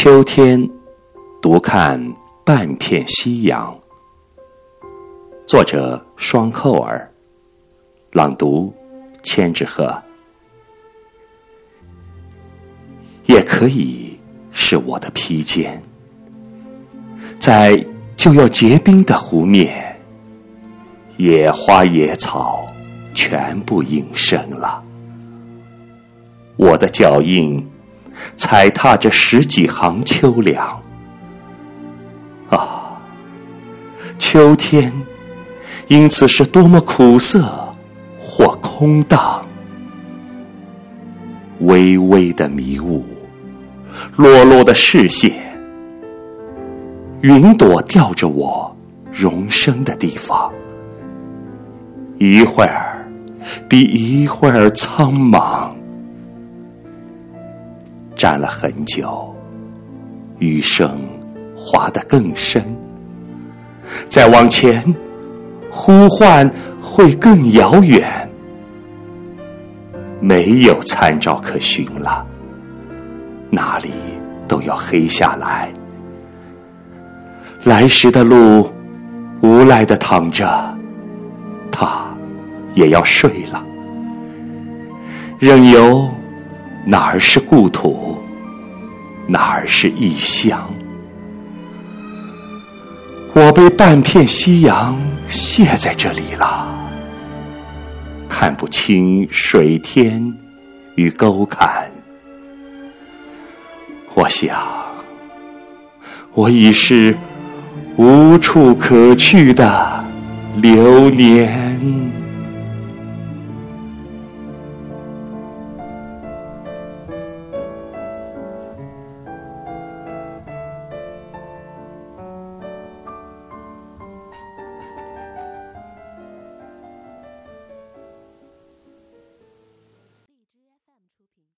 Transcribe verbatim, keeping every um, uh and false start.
秋天独看半片夕阳，作者双扣儿，朗读千纸鹤。也可以是我的披肩，在就要结冰的湖面，野花野草全部隐身了，我的脚印踩踏着十几行秋凉。啊，秋天因此是多么苦涩或空荡，微微的迷雾，落落的视线，云朵吊着我容身的地方，一会儿比一会儿苍茫。站了很久，余生滑得更深，再往前呼唤会更遥远，没有参照可寻了，哪里都要黑下来。来时的路无赖地躺着，它也要睡了，任由哪儿是故土，哪儿是异乡。我被半片夕阳卸在这里了，看不清水天与沟坎。我想，我已是无处可去的流年。